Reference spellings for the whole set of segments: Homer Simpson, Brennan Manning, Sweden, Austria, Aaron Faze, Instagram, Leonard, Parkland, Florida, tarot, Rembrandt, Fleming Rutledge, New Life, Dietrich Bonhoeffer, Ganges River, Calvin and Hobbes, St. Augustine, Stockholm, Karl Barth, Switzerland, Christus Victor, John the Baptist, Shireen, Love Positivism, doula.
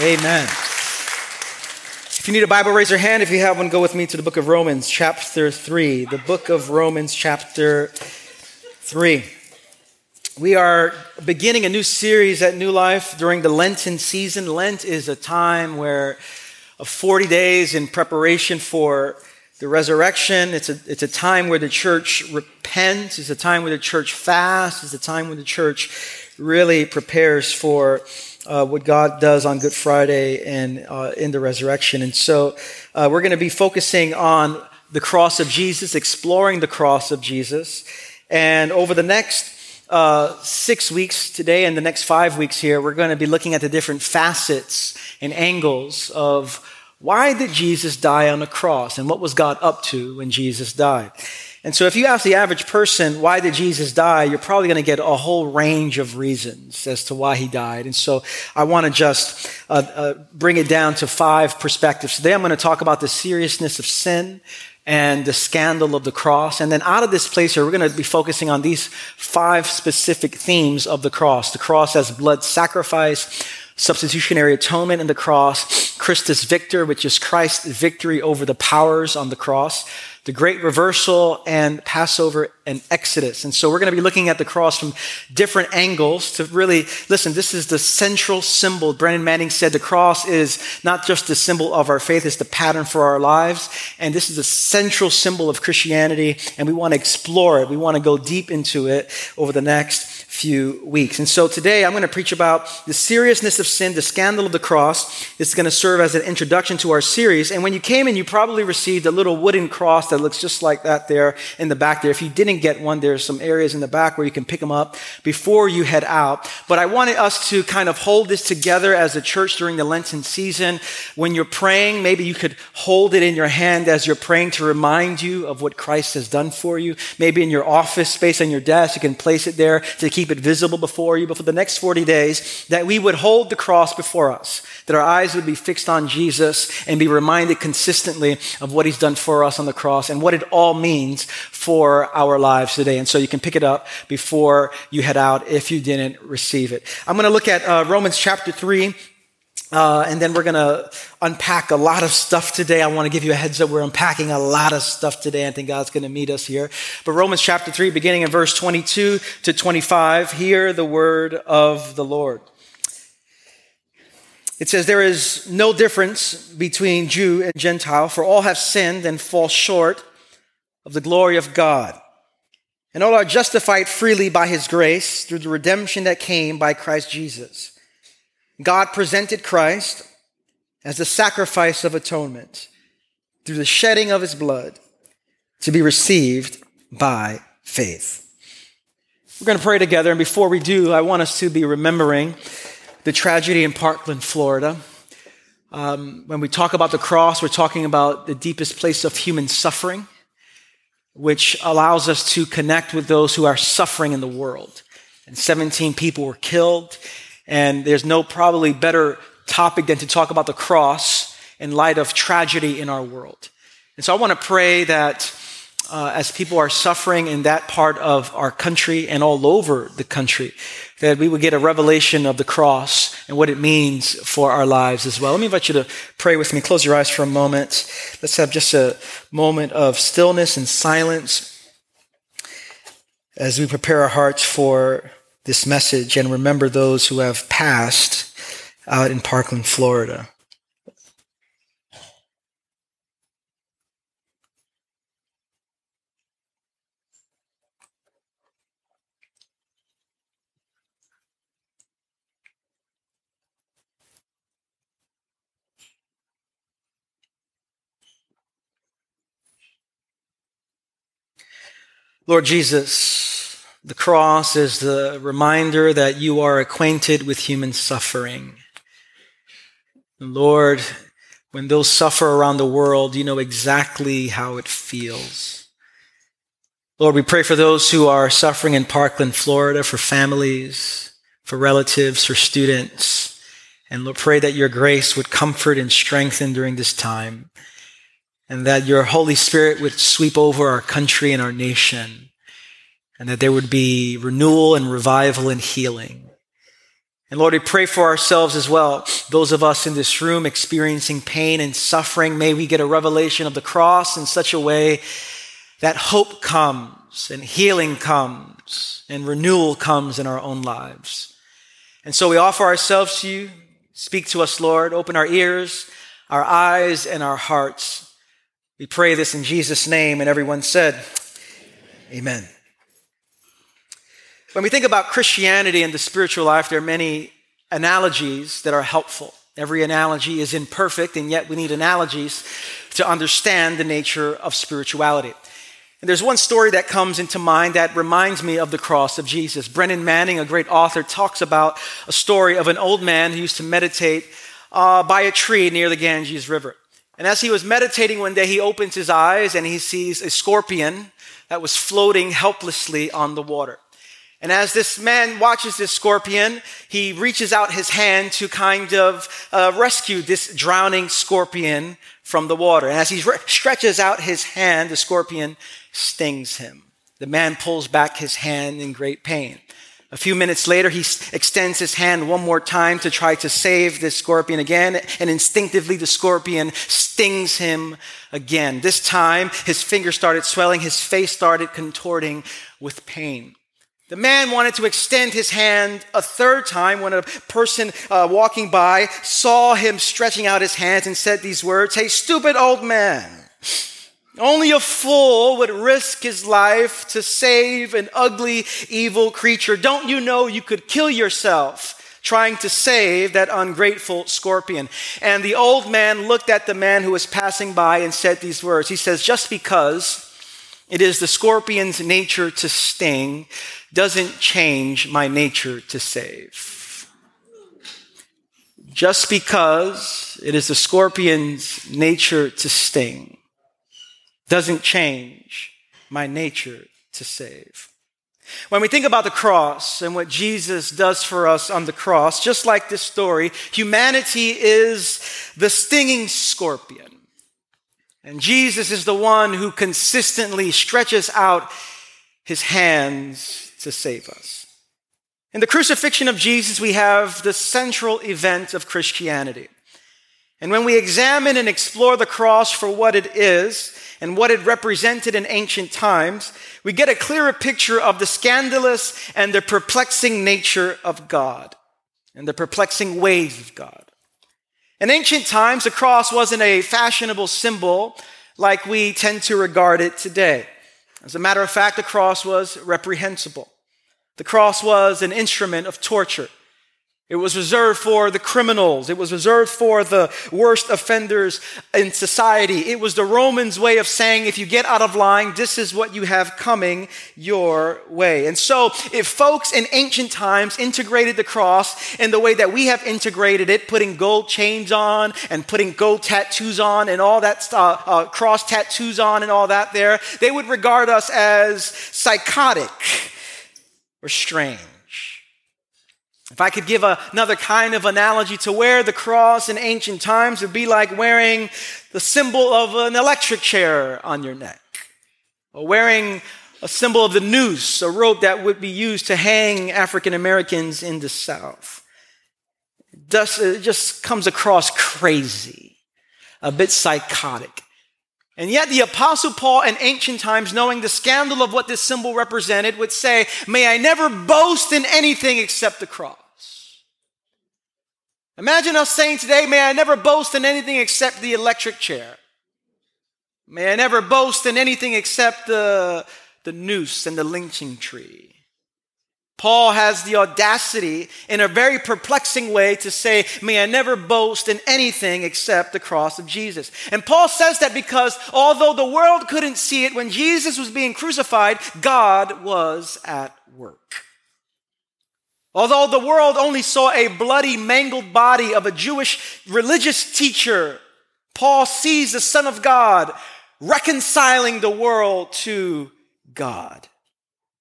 Amen. If you need a Bible, raise your hand. If you have one, go with me to the book of Romans, chapter 3. The book of Romans, chapter 3. We are beginning a new series at New Life during the Lenten season. Lent is a time where of 40 days in preparation for the resurrection. It's a time where the church repents. It's a time where the church fasts. It's a time where the church really prepares for what God does on Good Friday and in the resurrection. And so we're going to be focusing on the cross of Jesus, exploring the cross of Jesus. And over the next 6 weeks today and the next 5 weeks here, we're going to be looking at the different facets and angles of why did Jesus die on the cross and what was God up to when Jesus died. And so if you ask the average person, why did Jesus die, you're probably going to get a whole range of reasons as to why he died. And so I want to just bring it down to five perspectives. Today I'm going to talk about the seriousness of sin and the scandal of the cross. And then out of this place here, we're going to be focusing on these five specific themes of the cross as blood sacrifice, substitutionary atonement in the cross, Christus Victor, which is Christ's victory over the powers on the cross, the great reversal, and Passover and Exodus. And so we're going to be looking at the cross from different angles to really, listen, this is the central symbol. Brennan Manning said the cross is not just the symbol of our faith, it's the pattern for our lives. And this is a central symbol of Christianity, and we want to explore it. We want to go deep into it over the next few weeks. And so today I'm going to preach about the seriousness of sin, the scandal of the cross. It's going to serve as an introduction to our series. And when you came in, you probably received a little wooden cross that looks just like that there in the back there. If you didn't get one, there's some areas in the back where you can pick them up before you head out. But I wanted us to kind of hold this together as a church during the Lenten season. When you're praying, maybe you could hold it in your hand as you're praying to remind you of what Christ has done for you. Maybe in your office space on your desk, you can place it there to keep it visible before you. But for the next 40 days, that we would hold the cross before us, that our eyes would be fixed on Jesus and be reminded consistently of what he's done for us on the cross and what it all means for our lives today. And so you can pick it up before you head out if you didn't receive it. I'm going to look at Romans chapter 3. And then we're going to unpack a lot of stuff today. I want to give you a heads up. We're unpacking a lot of stuff today. I think God's going to meet us here. But Romans chapter 3, beginning in verse 22 to 25, hear the word of the Lord. It says, there is no difference between Jew and Gentile, for all have sinned and fall short of the glory of God. And all are justified freely by his grace through the redemption that came by Christ Jesus. God presented Christ as the sacrifice of atonement through the shedding of his blood to be received by faith. We're going to pray together, and before we do, I want us to be remembering the tragedy in Parkland, Florida. When we talk about the cross, we're talking about the deepest place of human suffering, which allows us to connect with those who are suffering in the world. And 17 people were killed. And there's no probably better topic than to talk about the cross in light of tragedy in our world. And so I want to pray that as people are suffering in that part of our country and all over the country, that we would get a revelation of the cross and what it means for our lives as well. Let me invite you to pray with me. Close your eyes for a moment. Let's have just a moment of stillness and silence as we prepare our hearts for this message and remember those who have passed out in Parkland, Florida. Lord Jesus, the cross is the reminder that you are acquainted with human suffering. Lord, when those suffer around the world, you know exactly how it feels. Lord, we pray for those who are suffering in Parkland, Florida, for families, for relatives, for students. And Lord, pray that your grace would comfort and strengthen during this time, and that your Holy Spirit would sweep over our country and our nation, and that there would be renewal and revival and healing. And Lord, we pray for ourselves as well. Those of us in this room experiencing pain and suffering, may we get a revelation of the cross in such a way that hope comes and healing comes and renewal comes in our own lives. And so we offer ourselves to you. Speak to us, Lord. Open our ears, our eyes, and our hearts. We pray this in Jesus' name. And everyone said, Amen. Amen. When we think about Christianity and the spiritual life, there are many analogies that are helpful. Every analogy is imperfect, and yet we need analogies to understand the nature of spirituality. And there's one story that comes into mind that reminds me of the cross of Jesus. Brennan Manning, a great author, talks about a story of an old man who used to meditate by a tree near the Ganges River. And as he was meditating one day, he opens his eyes and he sees a scorpion that was floating helplessly on the water. And as this man watches this scorpion, he reaches out his hand to kind of rescue this drowning scorpion from the water. And as he stretches out his hand, the scorpion stings him. The man pulls back his hand in great pain. A few minutes later, he extends his hand one more time to try to save this scorpion again. And instinctively, the scorpion stings him again. This time, his fingers started swelling. His face started contorting with pain. The man wanted to extend his hand a third time when a person walking by saw him stretching out his hands and said these words, "Hey, stupid old man, only a fool would risk his life to save an ugly, evil creature. Don't you know you could kill yourself trying to save that ungrateful scorpion?" And the old man looked at the man who was passing by and said these words. He says, "Just because it is the scorpion's nature to sting doesn't change my nature to save." Just because it is the scorpion's nature to sting doesn't change my nature to save. When we think about the cross and what Jesus does for us on the cross, just like this story, humanity is the stinging scorpion. And Jesus is the one who consistently stretches out his hands to save us. In the crucifixion of Jesus, we have the central event of Christianity. And when we examine and explore the cross for what it is and what it represented in ancient times, we get a clearer picture of the scandalous and the perplexing nature of God and the perplexing ways of God. In ancient times, the cross wasn't a fashionable symbol like we tend to regard it today. As a matter of fact, the cross was reprehensible. The cross was an instrument of torture. It was reserved for the criminals. It was reserved for the worst offenders in society. It was the Romans' way of saying, if you get out of line, this is what you have coming your way. And so if folks in ancient times integrated the cross in the way that we have integrated it, putting gold chains on and putting gold tattoos on and all that cross tattoos on and all that there, they would regard us as psychotic or strange. If I could give another kind of analogy to wear the cross in ancient times, it would be like wearing the symbol of an electric chair on your neck, or wearing a symbol of the noose, a rope that would be used to hang African Americans in the South. It just comes across crazy, a bit psychotic. And yet the Apostle Paul in ancient times, knowing the scandal of what this symbol represented, would say, "May I never boast in anything except the cross." Imagine us saying today, "May I never boast in anything except the electric chair. May I never boast in anything except the noose and the lynching tree." Paul has the audacity in a very perplexing way to say, "May I never boast in anything except the cross of Jesus." And Paul says that because although the world couldn't see it, when Jesus was being crucified, God was at work. Although the world only saw a bloody, mangled body of a Jewish religious teacher, Paul sees the Son of God reconciling the world to God.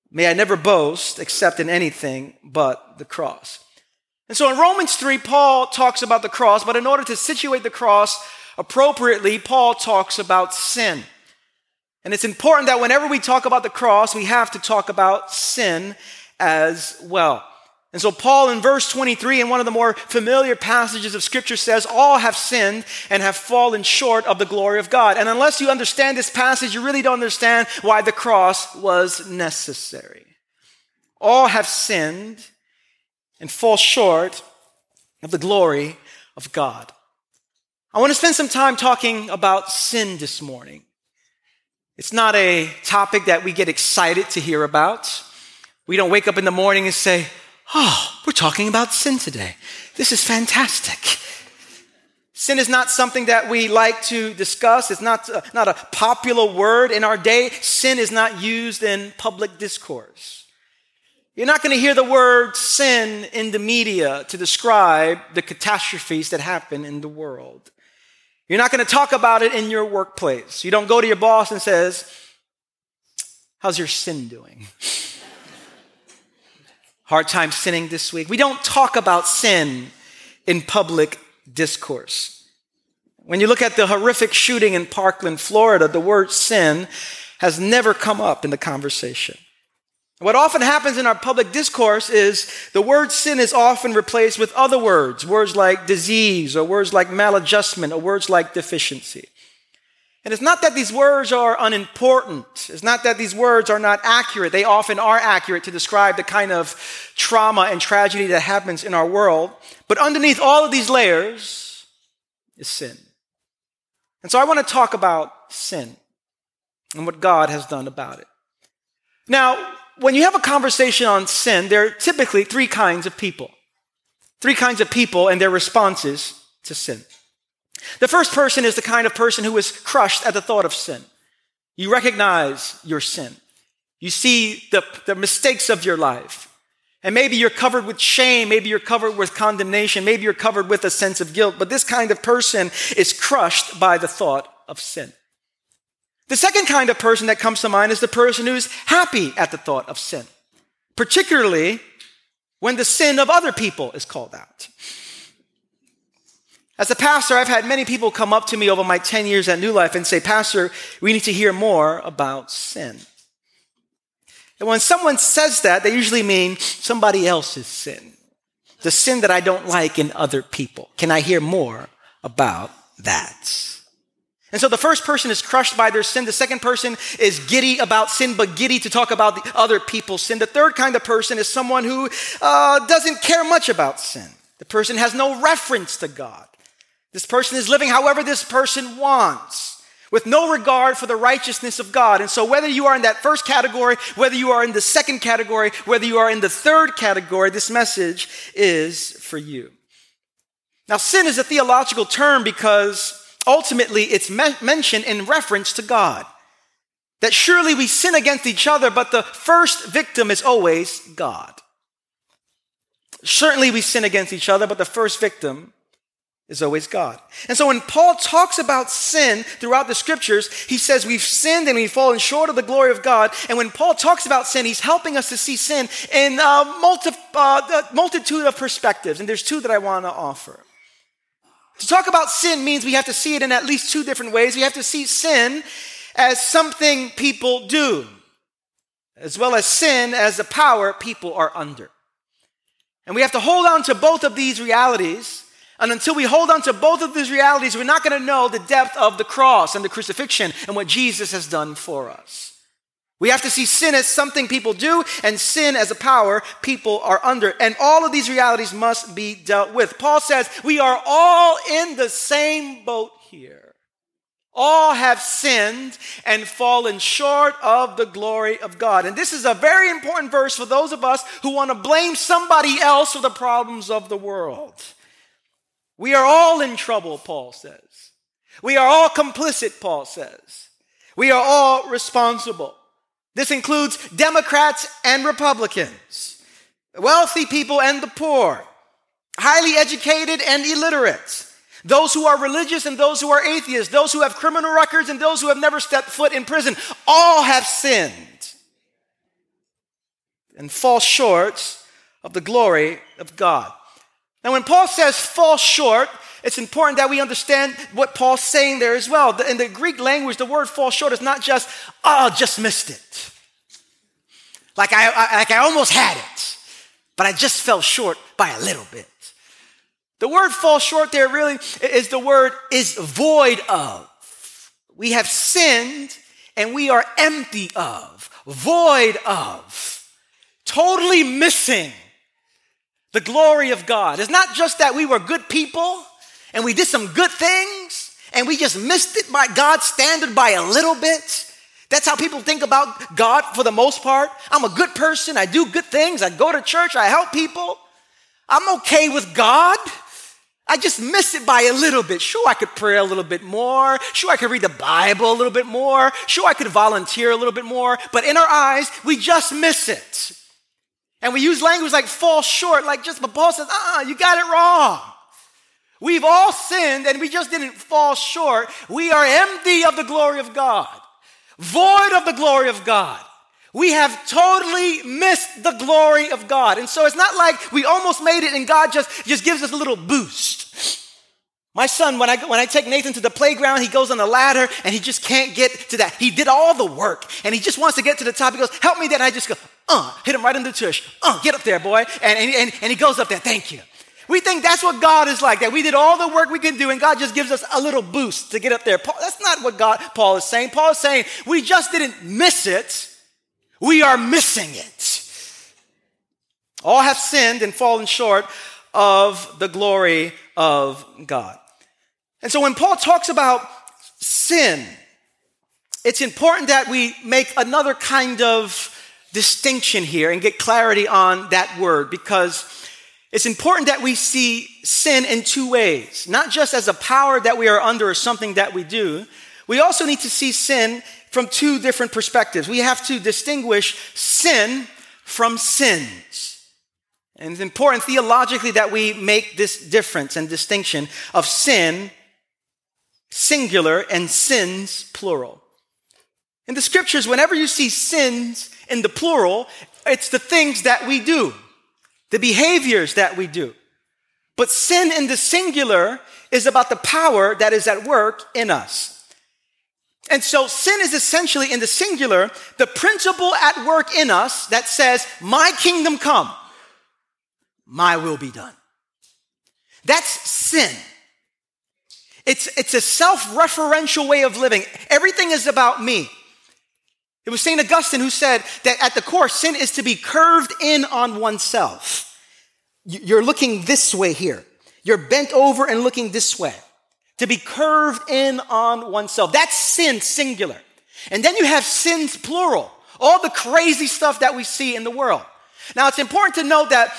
May I never boast except in anything but the cross. And so in Romans 3, Paul talks about the cross, but in order to situate the cross appropriately, Paul talks about sin. And it's important that whenever we talk about the cross, we have to talk about sin as well. And so Paul in verse 23, in one of the more familiar passages of Scripture, says, all have sinned and have fallen short of the glory of God. And unless you understand this passage, you really don't understand why the cross was necessary. All have sinned and fall short of the glory of God. I want to spend some time talking about sin this morning. It's not a topic that we get excited to hear about. We don't wake up in the morning and say, oh, we're talking about sin today. This is fantastic. Sin is not something that we like to discuss. It's not a popular word in our day. Sin is not used in public discourse. You're not going to hear the word sin in the media to describe the catastrophes that happen in the world. You're not going to talk about it in your workplace. You don't go to your boss and says, how's your sin doing? Hard time sinning this week. We don't talk about sin in public discourse. When you look at the horrific shooting in Parkland, Florida, the word sin has never come up in the conversation. What often happens in our public discourse is the word sin is often replaced with other words like disease or words like maladjustment or words like deficiency. And it's not that these words are unimportant. It's not that these words are not accurate. They often are accurate to describe the kind of trauma and tragedy that happens in our world. But underneath all of these layers is sin. And so I want to talk about sin and what God has done about it. Now, when you have a conversation on sin, there are typically three kinds of people. Three kinds of people and their responses to sin. The first person is the kind of person who is crushed at the thought of sin. You recognize your sin. You see the mistakes of your life. And maybe you're covered with shame. Maybe you're covered with condemnation. Maybe you're covered with a sense of guilt. But this kind of person is crushed by the thought of sin. The second kind of person that comes to mind is the person who's happy at the thought of sin, particularly when the sin of other people is called out. As a pastor, I've had many people come up to me over my 10 years at New Life and say, Pastor, we need to hear more about sin. And when someone says that, they usually mean somebody else's sin, the sin that I don't like in other people. Can I hear more about that? And so the first person is crushed by their sin. The second person is giddy about sin, but giddy to talk about the other people's sin. The third kind of person is someone who doesn't care much about sin. The person has no reference to God. This person is living however this person wants, with no regard for the righteousness of God. And so whether you are in that first category, whether you are in the second category, whether you are in the third category, this message is for you. Now, sin is a theological term because ultimately it's mentioned in reference to God. That surely we sin against each other, but the first victim is always God. Certainly we sin against each other, but the first victim is always God. And so when Paul talks about sin throughout the Scriptures, he says we've sinned and we've fallen short of the glory of God. And when Paul talks about sin, he's helping us to see sin in a multitude of perspectives. And there's two that I want to offer. To talk about sin means we have to see it in at least two different ways. We have to see sin as something people do, as well as sin as the power people are under. And we have to hold on to both of these realities. And until we hold on to both of these realities, we're not going to know the depth of the cross and the crucifixion and what Jesus has done for us. We have to see sin as something people do and sin as a power people are under. And all of these realities must be dealt with. Paul says we are all in the same boat here. All have sinned and fallen short of the glory of God. And this is a very important verse for those of us who want to blame somebody else for the problems of the world. We are all in trouble, Paul says. We are all complicit, Paul says. We are all responsible. This includes Democrats and Republicans, wealthy people and the poor, highly educated and illiterate, those who are religious and those who are atheists, those who have criminal records and those who have never stepped foot in prison. All have sinned and fall short of the glory of God. Now, when Paul says fall short, it's important that we understand what Paul's saying there as well. In the Greek language, the word fall short is not just, oh, just missed it. Like I almost had it. but I just fell short by a little bit. The word fall short there really is the word is void of. We have sinned and we are empty of, void of, totally missing the glory of God. It's not just that we were good people and we did some good things and we just missed it by God's standard by a little bit. That's how people think about God for the most part. I'm a good person. I do good things. I go to church. I help people. I'm okay with God. I just miss it by a little bit. Sure, I could pray a little bit more. Sure, I could read the Bible a little bit more. Sure, I could volunteer a little bit more. But in our eyes, we just miss it. And we use language like fall short, like just, but Paul says, you got it wrong. We've all sinned and we just didn't fall short. We are empty of the glory of God. Void of the glory of God. We have totally missed the glory of God. And so it's not like we almost made it and God just gives us a little boost. My son, when I take Nathan to the playground, he goes on the ladder and he just can't get to that. He did all the work and he just wants to get to the top. He goes, help me, Dad. And I just go, hit him right in the tush. Get up there, boy. And he goes up there. Thank you. We think that's what God is like, that we did all the work we can do and God just gives us a little boost to get up there. That's not what Paul is saying. Paul is saying we just didn't miss it. We are missing it. All have sinned and fallen short of the glory of God. And so when Paul talks about sin, it's important that we make another kind of distinction here and get clarity on that word, because it's important that we see sin in two ways, not just as a power that we are under or something that we do. We also need to see sin from two different perspectives. We have to distinguish sin from sins. And it's important theologically that we make this difference and distinction of sin, singular, and sins, plural. In the scriptures, whenever you see sins in the plural, it's the things that we do, the behaviors that we do. But sin in the singular is about the power that is at work in us. And so sin is essentially in the singular, the principle at work in us that says, my kingdom come, my will be done. That's sin. It's a self-referential way of living. Everything is about me. It was St. Augustine who said that at the core, sin is to be curved in on oneself. You're looking this way here. You're bent over and looking this way. To be curved in on oneself. That's sin, singular. And then you have sins, plural. All the crazy stuff that we see in the world. Now, it's important to note that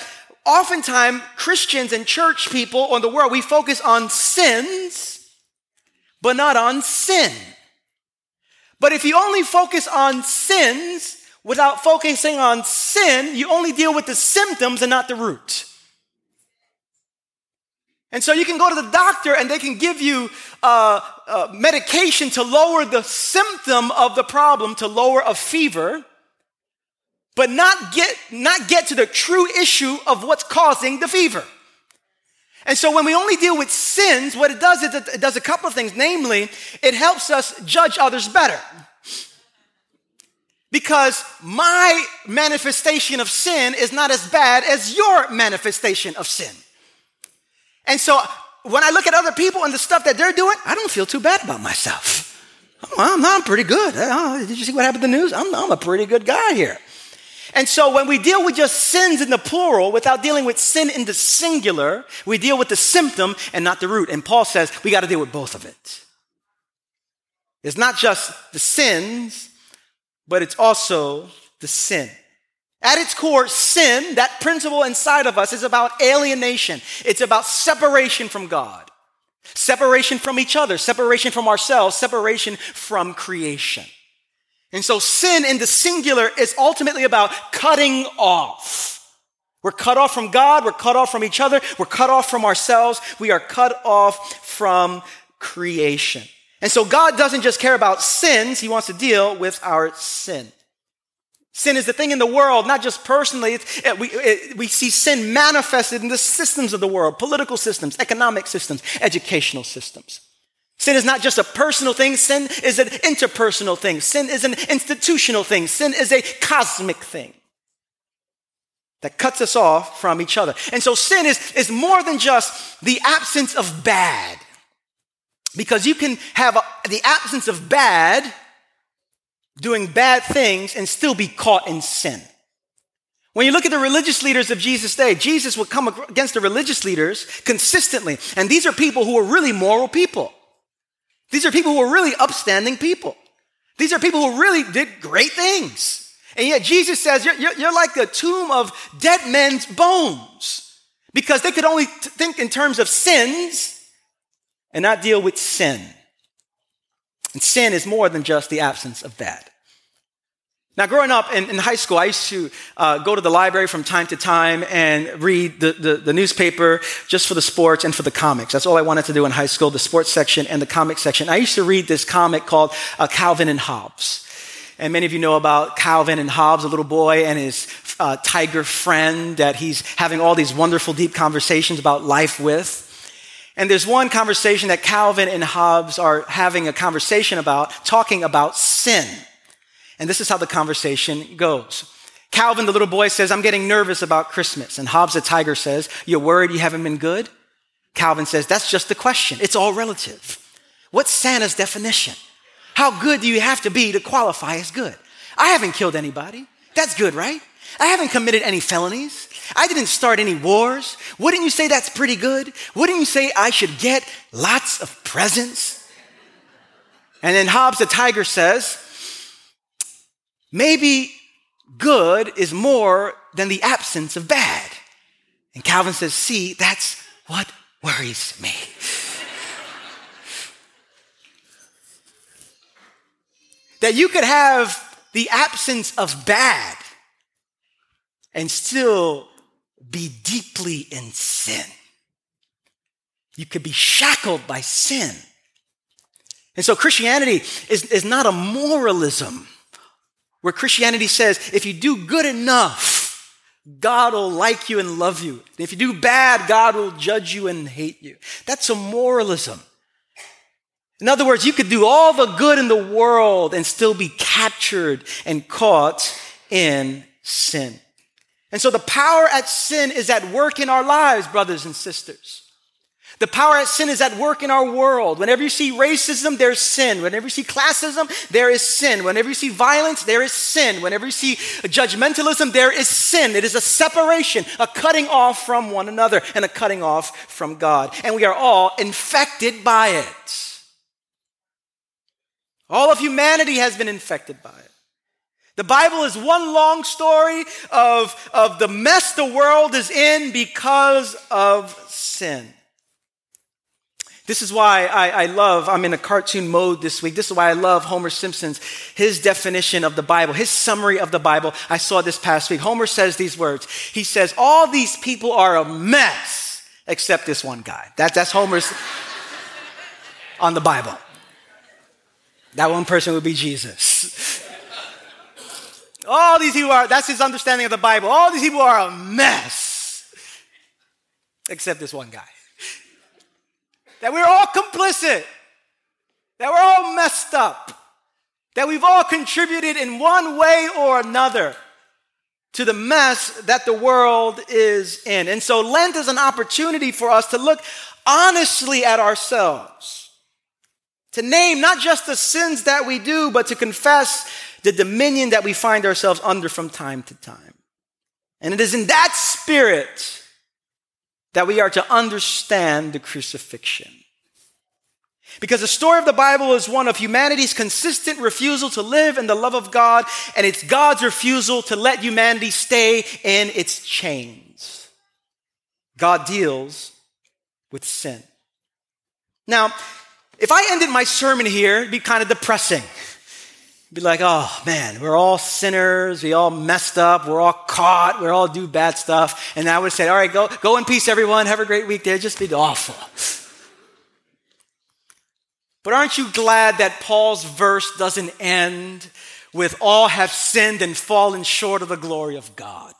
oftentimes Christians and church people on the world, we focus on sins, but not on sin. But if you only focus on sins without focusing on sin, you only deal with the symptoms and not the root. And so you can go to the doctor and they can give you medication to lower the symptom of the problem, to lower a fever, but not get to the true issue of what's causing the fever. And so when we only deal with sins, what it does is it does a couple of things. Namely, it helps us judge others better. Because my manifestation of sin is not as bad as your manifestation of sin. And so when I look at other people and the stuff that they're doing, I don't feel too bad about myself. I'm pretty good. Did you see what happened in the news? I'm a pretty good guy here. And so when we deal with just sins in the plural without dealing with sin in the singular, we deal with the symptom and not the root. And Paul says we got to deal with both of it. It's not just the sins, but it's also the sin. At its core, sin, that principle inside of us, is about alienation. It's about separation from God, separation from each other, separation from ourselves, separation from creation. And so sin in the singular is ultimately about cutting off. We're cut off from God. We're cut off from each other. We're cut off from ourselves. We are cut off from creation. And so God doesn't just care about sins. He wants to deal with our sin. Sin is the thing in the world, not just personally. We see sin manifested in the systems of the world, political systems, economic systems, educational systems. Sin is not just a personal thing. Sin is an interpersonal thing. Sin is an institutional thing. Sin is a cosmic thing. that cuts us off from each other. And so sin is more than just the absence of bad, because you can have the absence of bad, doing bad things, and still be caught in sin. When you look at the religious leaders of Jesus' day, Jesus would come against the religious leaders consistently. And these are people who are really moral people. These are people who are really upstanding people. These are people who really did great things. And yet Jesus says, you're like the tomb of dead men's bones, because they could only think in terms of sins and not deal with sin. And sin is more than just the absence of bad. Now, growing up in high school, I used to go to the library from time to time and read the newspaper just for the sports and for the comics. That's all I wanted to do in high school, the sports section and the comic section. I used to read this comic called Calvin and Hobbes. And many of you know about Calvin and Hobbes, a little boy and his tiger friend that he's having all these wonderful deep conversations about life with. And there's one conversation that Calvin and Hobbes are having a conversation about, talking about sin. And this is how the conversation goes. Calvin, the little boy, says, "I'm getting nervous about Christmas." And Hobbes the tiger says, "You're worried you haven't been good?" Calvin says, "That's just the question. It's all relative. What's Santa's definition? How good do you have to be to qualify as good? I haven't killed anybody. That's good, right? I haven't committed any felonies. I didn't start any wars. Wouldn't you say that's pretty good? Wouldn't you say I should get lots of presents?" And then Hobbes the tiger says, "Maybe good is more than the absence of bad." And Calvin says, "See, that's what worries me." That you could have the absence of bad and still be deeply in sin. You could be shackled by sin. And so Christianity is not a moralism, where Christianity says, if you do good enough, God will like you and love you. And if you do bad, God will judge you and hate you. That's a moralism. In other words, you could do all the good in the world and still be captured and caught in sin. And so the power at sin is at work in our lives, brothers and sisters. The power of sin is at work in our world. Whenever you see racism, there's sin. Whenever you see classism, there is sin. Whenever you see violence, there is sin. Whenever you see judgmentalism, there is sin. It is a separation, a cutting off from one another, and a cutting off from God. And we are all infected by it. All of humanity has been infected by it. The Bible is one long story of the mess the world is in because of sin. This is why I'm in a cartoon mode this week. This is why I love Homer Simpson's, his definition of the Bible, his summary of the Bible. I saw this past week. Homer says these words. He says, all these people are a mess except this one guy. That's Homer's on the Bible. That one person would be Jesus. All these people are, that's his understanding of the Bible. All these people are a mess except this one guy. That we're all complicit, that we're all messed up, that we've all contributed in one way or another to the mess that the world is in. And so Lent is an opportunity for us to look honestly at ourselves, to name not just the sins that we do, but to confess the dominion that we find ourselves under from time to time. And it is in that spirit that we are to understand the crucifixion. Because the story of the Bible is one of humanity's consistent refusal to live in the love of God, and it's God's refusal to let humanity stay in its chains. God deals with sin. Now, if I ended my sermon here, it'd be kind of depressing. It'd be like, oh man, we're all sinners, we all messed up, we're all caught, we all do bad stuff. And I would say, all right, go in peace, everyone, have a great week there. Just be awful. But aren't you glad that Paul's verse doesn't end with all have sinned and fallen short of the glory of God?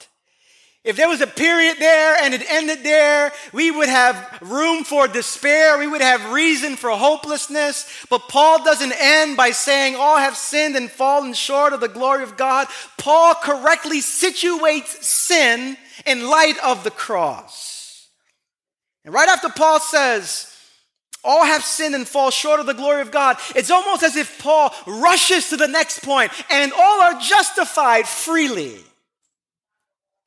If there was a period there and it ended there, we would have room for despair. We would have reason for hopelessness. But Paul doesn't end by saying all have sinned and fallen short of the glory of God. Paul correctly situates sin in light of the cross. And right after Paul says, all have sinned and fall short of the glory of God, it's almost as if Paul rushes to the next point, and all are justified freely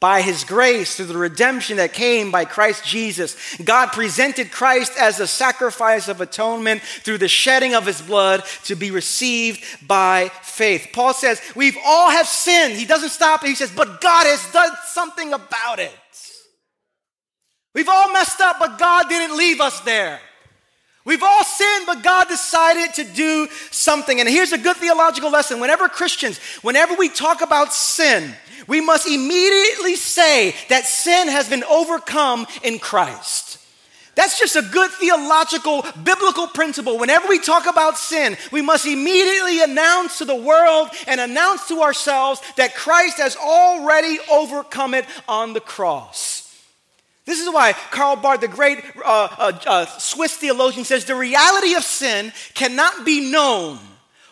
by his grace through the redemption that came by Christ Jesus. God presented Christ as a sacrifice of atonement through the shedding of his blood to be received by faith. Paul says, we've all have sinned. He doesn't stop. He says, but God has done something about it. We've all messed up, but God didn't leave us there. We've all sinned, but God decided to do something. And here's a good theological lesson. Whenever we talk about sin, we must immediately say that sin has been overcome in Christ. That's just a good theological, biblical principle. Whenever we talk about sin, we must immediately announce to the world and announce to ourselves that Christ has already overcome it on the cross. This is why Karl Barth, the great Swiss theologian, says the reality of sin cannot be known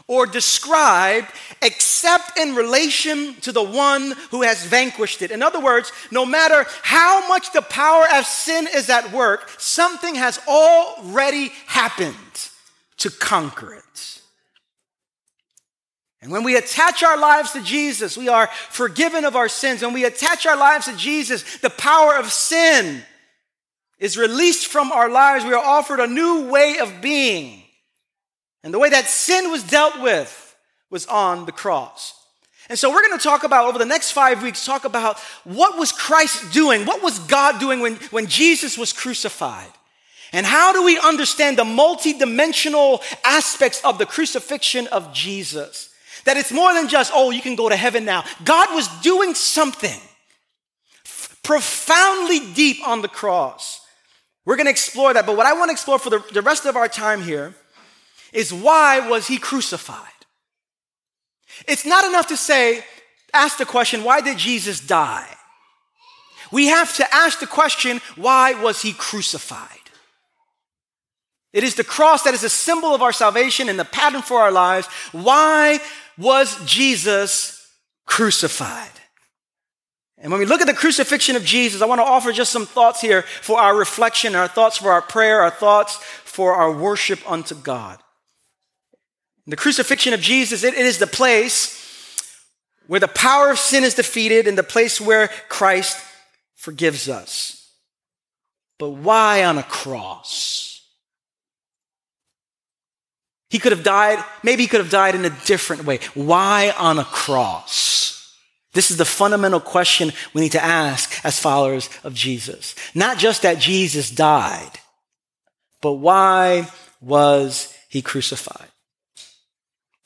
or described except in relation to the one who has vanquished it. In other words, no matter how much the power of sin is at work, something has already happened to conquer it. And when we attach our lives to Jesus, we are forgiven of our sins. When we attach our lives to Jesus, the power of sin is released from our lives. We are offered a new way of being. And the way that sin was dealt with was on the cross. And so we're going to talk about, over the next 5 weeks, talk about what was Christ doing? What was God doing when Jesus was crucified? And how do we understand the multidimensional aspects of the crucifixion of Jesus? That it's more than just, oh, you can go to heaven now. God was doing something profoundly deep on the cross. We're going to explore that. But what I want to explore for the rest of our time here is, why was he crucified? It's not enough to say, ask the question, why did Jesus die? We have to ask the question, why was he crucified? It is the cross that is a symbol of our salvation and the pattern for our lives. Why was Jesus crucified? And when we look at the crucifixion of Jesus, I want to offer just some thoughts here for our reflection, our thoughts for our prayer, our thoughts for our worship unto God. The crucifixion of Jesus, it is the place where the power of sin is defeated and the place where Christ forgives us. But why on a cross? He could have died, maybe he could have died in a different way. Why on a cross? This is the fundamental question we need to ask as followers of Jesus. Not just that Jesus died, but why was he crucified?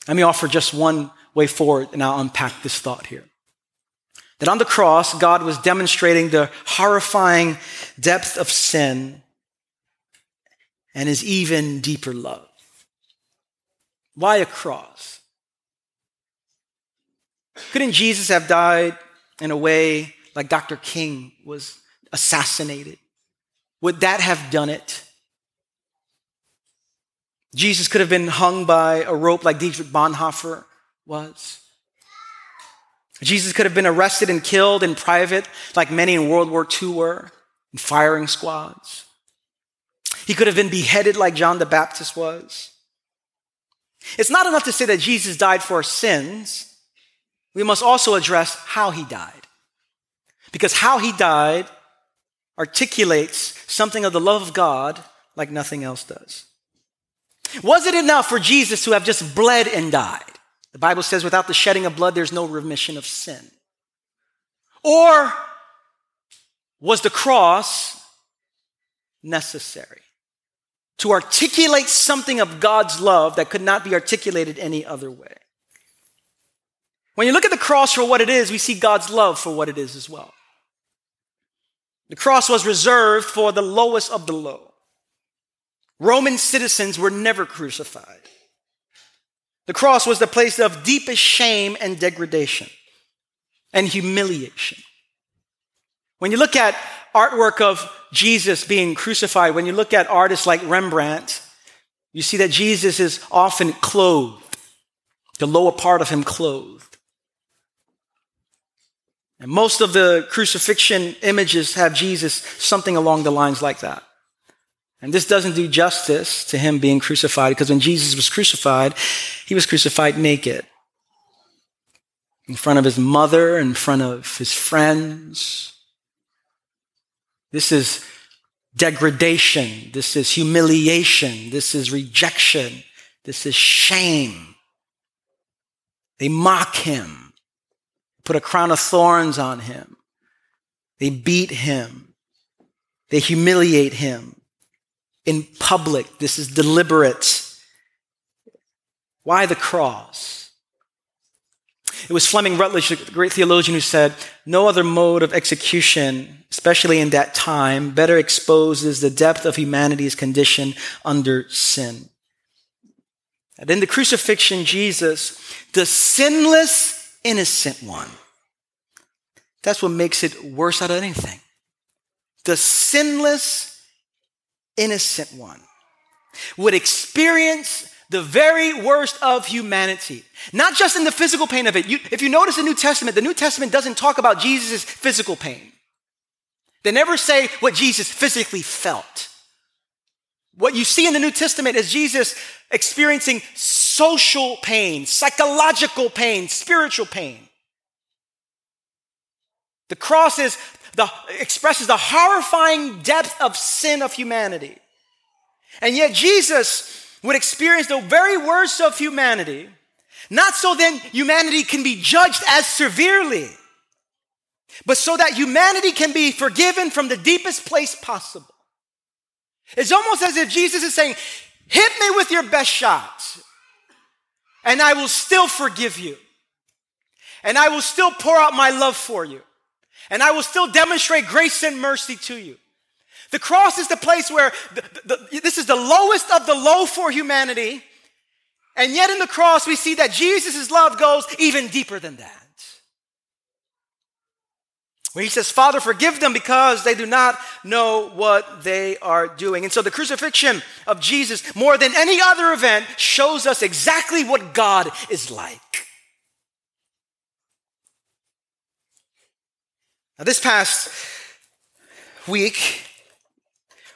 Let me offer just one way forward, and I'll unpack this thought here. That on the cross, God was demonstrating the horrifying depth of sin and his even deeper love. Why a cross? Couldn't Jesus have died in a way like Dr. King was assassinated? Would that have done it? Jesus could have been hung by a rope like Dietrich Bonhoeffer was. Jesus could have been arrested and killed in private like many in World War II were, in firing squads. He could have been beheaded like John the Baptist was. It's not enough to say that Jesus died for our sins. We must also address how he died. Because how he died articulates something of the love of God like nothing else does. Was it enough for Jesus to have just bled and died? The Bible says without the shedding of blood, there's no remission of sin. Or was the cross necessary to articulate something of God's love that could not be articulated any other way? When you look at the cross for what it is, we see God's love for what it is as well. The cross was reserved for the lowest of the low. Roman citizens were never crucified. The cross was the place of deepest shame and degradation and humiliation. When you look at artwork of Jesus being crucified, when you look at artists like Rembrandt, you see that Jesus is often clothed, the lower part of him clothed. And most of the crucifixion images have Jesus something along the lines like that. And this doesn't do justice to him being crucified, because when Jesus was crucified, he was crucified naked. In front of his mother, in front of his friends. This is degradation. This is humiliation. This is rejection. This is shame. They mock him, put a crown of thorns on him. They beat him. They humiliate him in public. This is deliberate. Why the cross? It was Fleming Rutledge, the great theologian, who said, "No other mode of execution, especially in that time, better exposes the depth of humanity's condition under sin." And in the crucifixion, Jesus, the sinless, innocent one. That's what makes it worse out of anything. The sinless, innocent one would experience the very worst of humanity. Not just in the physical pain of it. If you notice the New Testament doesn't talk about Jesus' physical pain. They never say what Jesus physically felt. What you see in the New Testament is Jesus experiencing social pain, psychological pain, spiritual pain. The cross expresses the horrifying depth of sin of humanity. And yet Jesus would experience the very worst of humanity, not so then humanity can be judged as severely, but so that humanity can be forgiven from the deepest place possible. It's almost as if Jesus is saying, hit me with your best shot, and I will still forgive you, and I will still pour out my love for you, and I will still demonstrate grace and mercy to you. The cross is the place where this is the lowest of the low for humanity. And yet in the cross, we see that Jesus' love goes even deeper than that. Where he says, "Father, forgive them because they do not know what they are doing." And so the crucifixion of Jesus, more than any other event, shows us exactly what God is like. Now, this past week,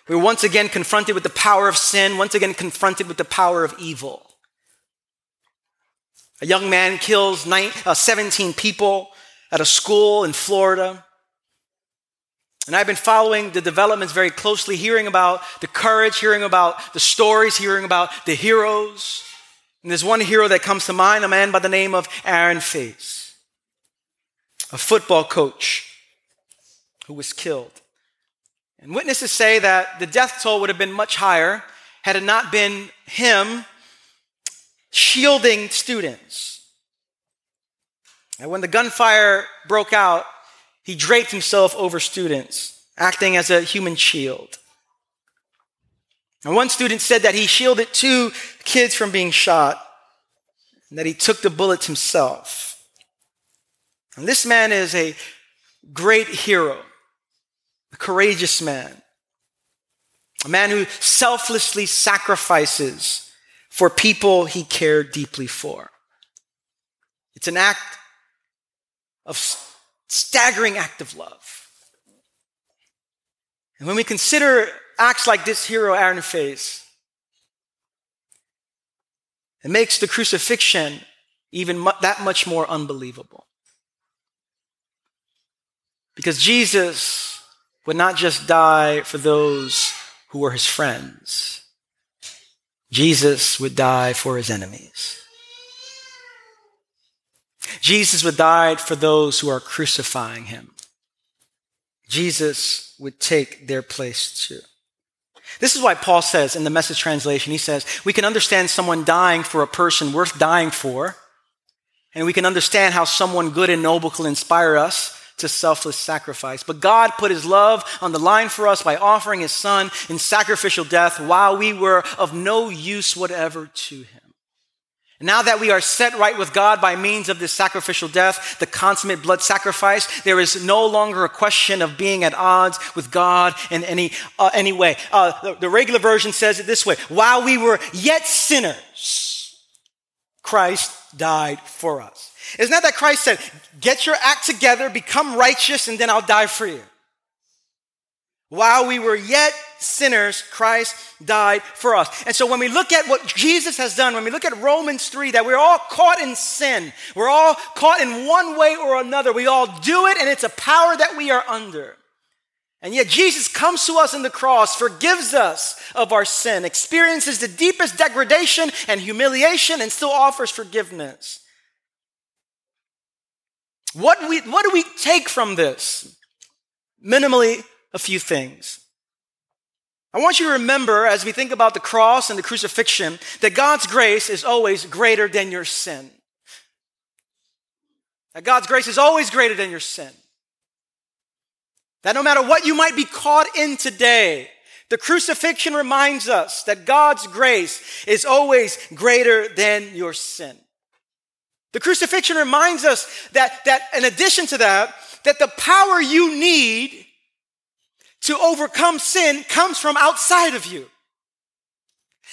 we're once again confronted with the power of sin, once again confronted with the power of evil. A young man kills 17 people at a school in Florida. And I've been following the developments very closely, hearing about the courage, hearing about the stories, hearing about the heroes. And there's one hero that comes to mind, a man by the name of Aaron Faze, a football coach who was killed. And witnesses say that the death toll would have been much higher had it not been him shielding students. And when the gunfire broke out, he draped himself over students, acting as a human shield. And one student said that he shielded 2 kids from being shot and that he took the bullets himself. And this man is a great hero. A courageous man, a man who selflessly sacrifices for people he cared deeply for. It's an act of staggering act of love. And when we consider acts like this hero, Aaron Faze, it makes the crucifixion even that much more unbelievable. Because Jesus would not just die for those who were his friends. Jesus would die for his enemies. Jesus would die for those who are crucifying him. Jesus would take their place too. This is why Paul says in the Message translation, he says, we can understand someone dying for a person worth dying for, and we can understand how someone good and noble can inspire us to selfless sacrifice. But God put his love on the line for us by offering his son in sacrificial death while we were of no use whatever to him. And now that we are set right with God by means of this sacrificial death, the consummate blood sacrifice, there is no longer a question of being at odds with God in any way. The regular version says it this way: while we were yet sinners, Christ died for us. It's not that Christ said, get your act together, become righteous, and then I'll die for you. While we were yet sinners, Christ died for us. And so when we look at what Jesus has done, when we look at Romans 3, that we're all caught in sin. We're all caught in one way or another. We all do it, and it's a power that we are under. And yet Jesus comes to us in the cross, forgives us of our sin, experiences the deepest degradation and humiliation, and still offers forgiveness. What do we take from this? Minimally, a few things. I want you to remember, as we think about the cross and the crucifixion, that God's grace is always greater than your sin. That God's grace is always greater than your sin. That no matter what you might be caught in today, the crucifixion reminds us that God's grace is always greater than your sin. The crucifixion reminds us that in addition to that the power you need to overcome sin comes from outside of you.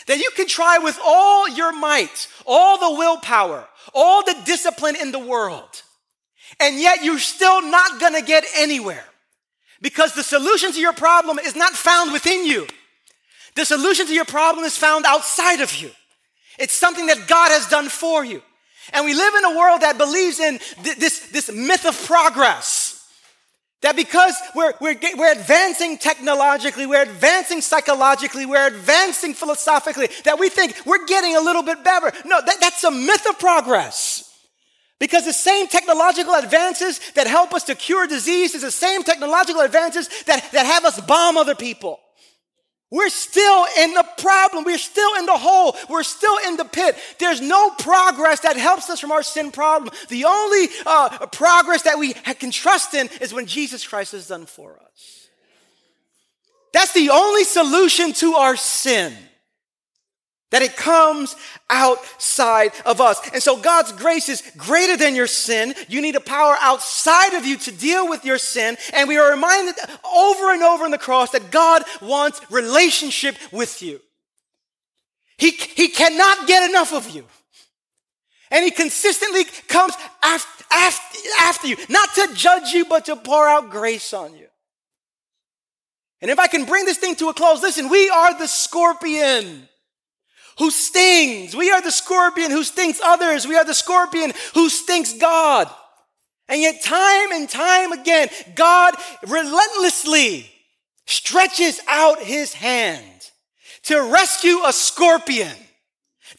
That you can try with all your might, all the willpower, all the discipline in the world, and yet you're still not gonna get anywhere, because the solution to your problem is not found within you. The solution to your problem is found outside of you. It's something that God has done for you. And we live in a world that believes in this myth of progress. That because we're advancing technologically, we're advancing psychologically, we're advancing philosophically, that we think we're getting a little bit better. No, that's a myth of progress. Because the same technological advances that help us to cure disease is the same technological advances that have us bomb other people. We're still in the problem. We're still in the hole. We're still in the pit. There's no progress that helps us from our sin problem. The only progress that we can trust in is when Jesus Christ has done for us. That's the only solution to our sin, that it comes outside of us. And so God's grace is greater than your sin. You need a power outside of you to deal with your sin. And we are reminded over and over on the cross that God wants relationship with you. He cannot get enough of you. And he consistently comes after you, not to judge you, but to pour out grace on you. And if I can bring this thing to a close, listen, we are the scorpion who stings. We are the scorpion who stings others. We are the scorpion who stings God. And yet time and time again, God relentlessly stretches out his hand to rescue a scorpion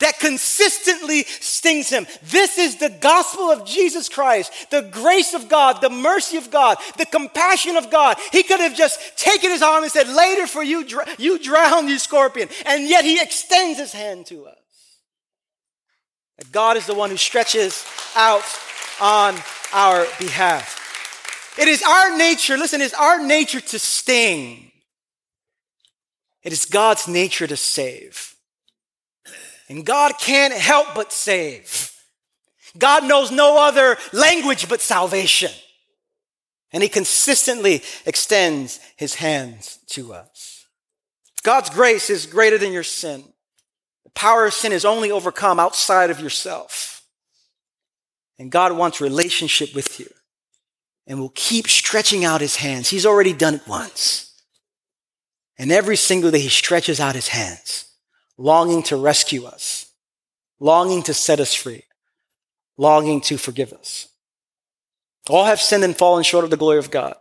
that consistently stings him. This is the gospel of Jesus Christ, the grace of God, the mercy of God, the compassion of God. He could have just taken his arm and said, later for you, you drown, you scorpion. And yet he extends his hand to us. God is the one who stretches out on our behalf. It is our nature, listen, it's our nature to sting. It is God's nature to save. And God can't help but save. God knows no other language but salvation. And he consistently extends his hands to us. God's grace is greater than your sin. The power of sin is only overcome outside of yourself. And God wants relationship with you and will keep stretching out his hands. He's already done it once. And every single day he stretches out his hands, longing to rescue us, longing to set us free, longing to forgive us. All have sinned and fallen short of the glory of God.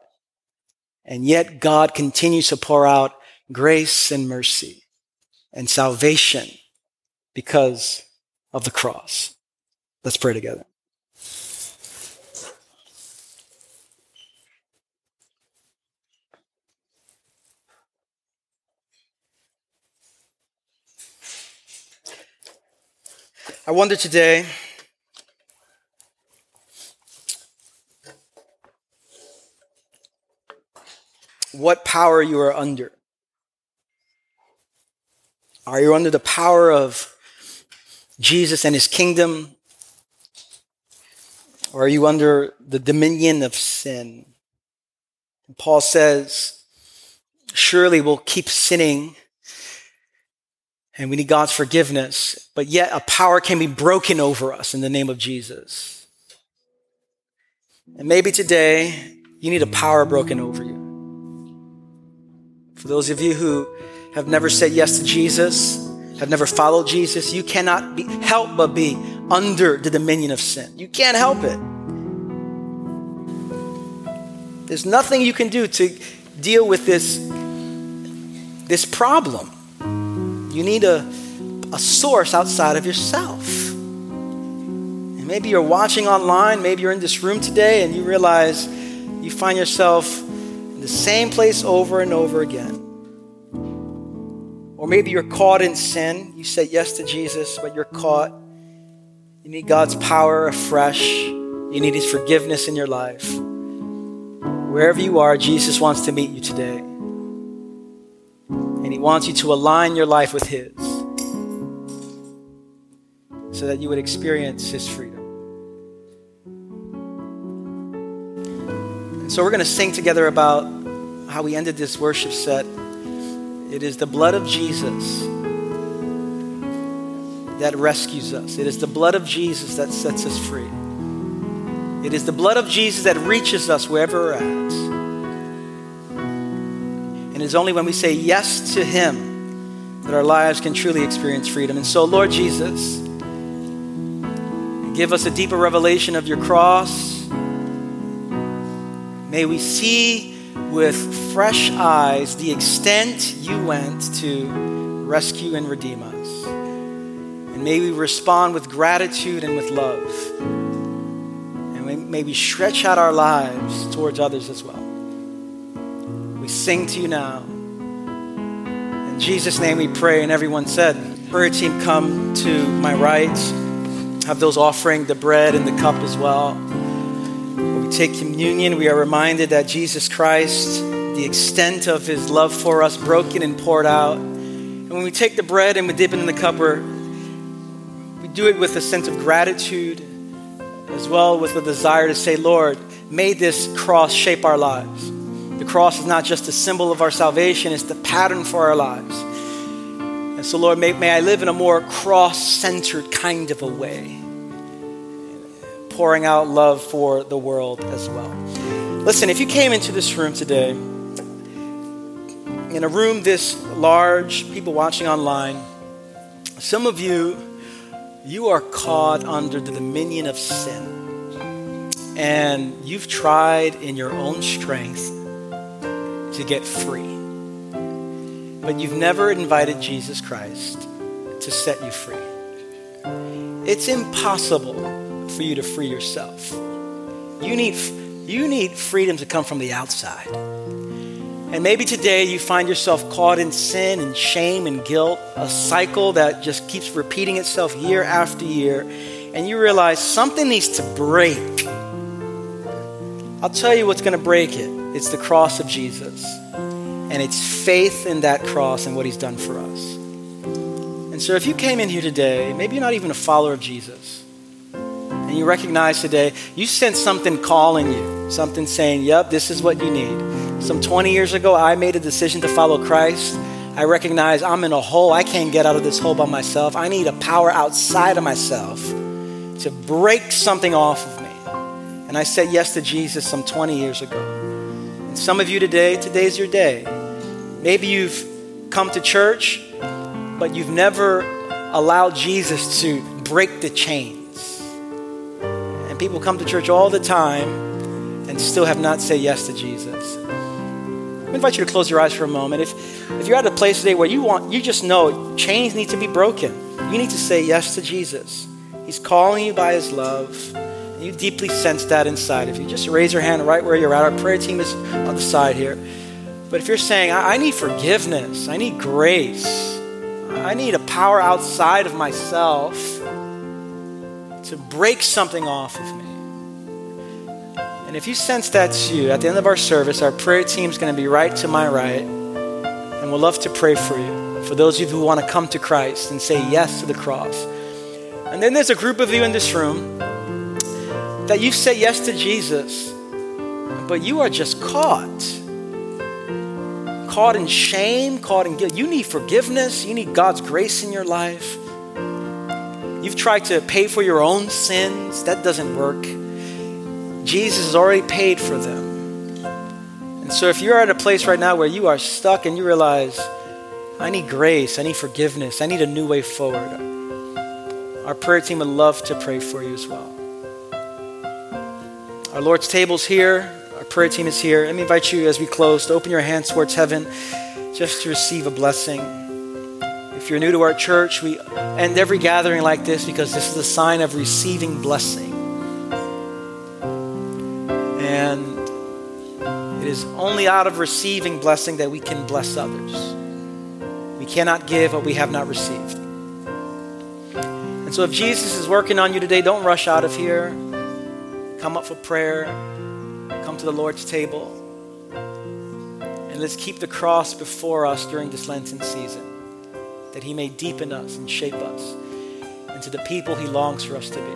And yet God continues to pour out grace and mercy and salvation because of the cross. Let's pray together. I wonder today, what power you are under. Are you under the power of Jesus and his kingdom? Or are you under the dominion of sin? And Paul says, surely we'll keep sinning and we need God's forgiveness, but yet a power can be broken over us in the name of Jesus. And maybe today you need a power broken over you. For those of you who have never said yes to Jesus, have never followed Jesus, you cannot help but be under the dominion of sin. You can't help it. There's nothing you can do to deal with this problem. You need a source outside of yourself. And maybe you're watching online, maybe you're in this room today and you realize you find yourself in the same place over and over again. Or maybe you're caught in sin. You said yes to Jesus, but you're caught. You need God's power afresh. You need his forgiveness in your life. Wherever you are, Jesus wants to meet you today. And he wants you to align your life with his so that you would experience his freedom. And so we're going to sing together about how we ended this worship set. It is the blood of Jesus that rescues us. It is the blood of Jesus that sets us free. It is the blood of Jesus that reaches us wherever we're at. And it's only when we say yes to him that our lives can truly experience freedom. And so, Lord Jesus, give us a deeper revelation of your cross. May we see with fresh eyes the extent you went to rescue and redeem us. And may we respond with gratitude and with love. And may we stretch out our lives towards others as well. We sing to you now. In Jesus' name we pray. And everyone said, prayer team, come to my right. Have those offering the bread and the cup as well. When we take communion, we are reminded that Jesus Christ, the extent of his love for us, broken and poured out. And when we take the bread and we dip it in the cup, we do it with a sense of gratitude, as well with a desire to say, Lord, may this cross shape our lives. The cross is not just a symbol of our salvation, it's the pattern for our lives. And so, Lord, may I live in a more cross-centered kind of a way, pouring out love for the world as well. Listen, if you came into this room today, in a room this large, people watching online, some of you are caught under the dominion of sin. And you've tried in your own strength to get free. But you've never invited Jesus Christ to set you free. It's impossible for you to free yourself. You need freedom to come from the outside. And maybe today you find yourself caught in sin and shame and guilt, a cycle that just keeps repeating itself year after year, and you realize something needs to break. I'll tell you what's going to break it. It's the cross of Jesus, and it's faith in that cross and what he's done for us. And so if you came in here today, maybe you're not even a follower of Jesus, and you recognize today, you sense something calling you, something saying, yep, this is what you need. Some 20 years ago, I made a decision to follow Christ. I recognize I'm in a hole. I can't get out of this hole by myself. I need a power outside of myself to break something off of me. And I said yes to Jesus some 20 years ago. And some of you today's your day. Maybe you've come to church, but you've never allowed Jesus to break the chains. And people come to church all the time and still have not said yes to Jesus. I invite you to close your eyes for a moment. If you're at a place today where you just know chains need to be broken, you need to say yes to Jesus. He's calling you by his love. And you deeply sense that inside of you. Just raise your hand right where you're at. Our prayer team is on the side here. But if you're saying, I need forgiveness, I need grace, I need a power outside of myself to break something off of me. And if you sense that's you, at the end of our service, our prayer team's going to be right to my right. And we'll love to pray for you. For those of you who want to come to Christ and say yes to the cross. And then there's a group of you in this room that you've said yes to Jesus, but you are just caught in shame, caught in guilt. You need forgiveness. You need God's grace in your life. You've tried to pay for your own sins. That doesn't work. Jesus has already paid for them. And so if you're at a place right now where you are stuck and you realize, I need grace, I need forgiveness, I need a new way forward, our prayer team would love to pray for you as well. Our Lord's table's here. Our prayer team is here. Let me invite you as we close to open your hands towards heaven just to receive a blessing. If you're new to our church, we end every gathering like this because this is a sign of receiving blessing. And it is only out of receiving blessing that we can bless others. We cannot give what we have not received. And so if Jesus is working on you today, don't rush out of here. Come up for prayer. Come to the Lord's table. And let's keep the cross before us during this Lenten season, that he may deepen us and shape us into the people he longs for us to be.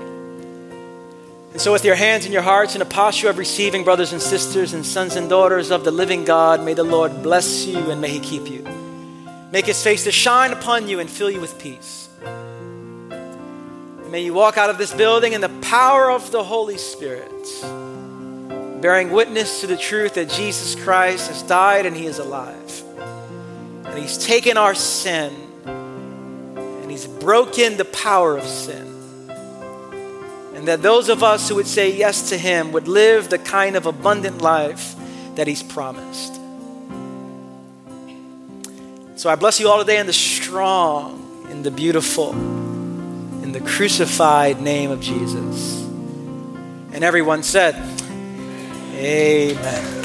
And so with your hands and your hearts in a posture of receiving, brothers and sisters and sons and daughters of the living God, may the Lord bless you and may he keep you. Make his face to shine upon you and fill you with peace. And may you walk out of this building in the power of the Holy Spirit, bearing witness to the truth that Jesus Christ has died and he is alive. And he's taken our sin and he's broken the power of sin. And that those of us who would say yes to him would live the kind of abundant life that he's promised. So I bless you all today in the strong, in the beautiful, in the crucified name of Jesus. And everyone said, Amen.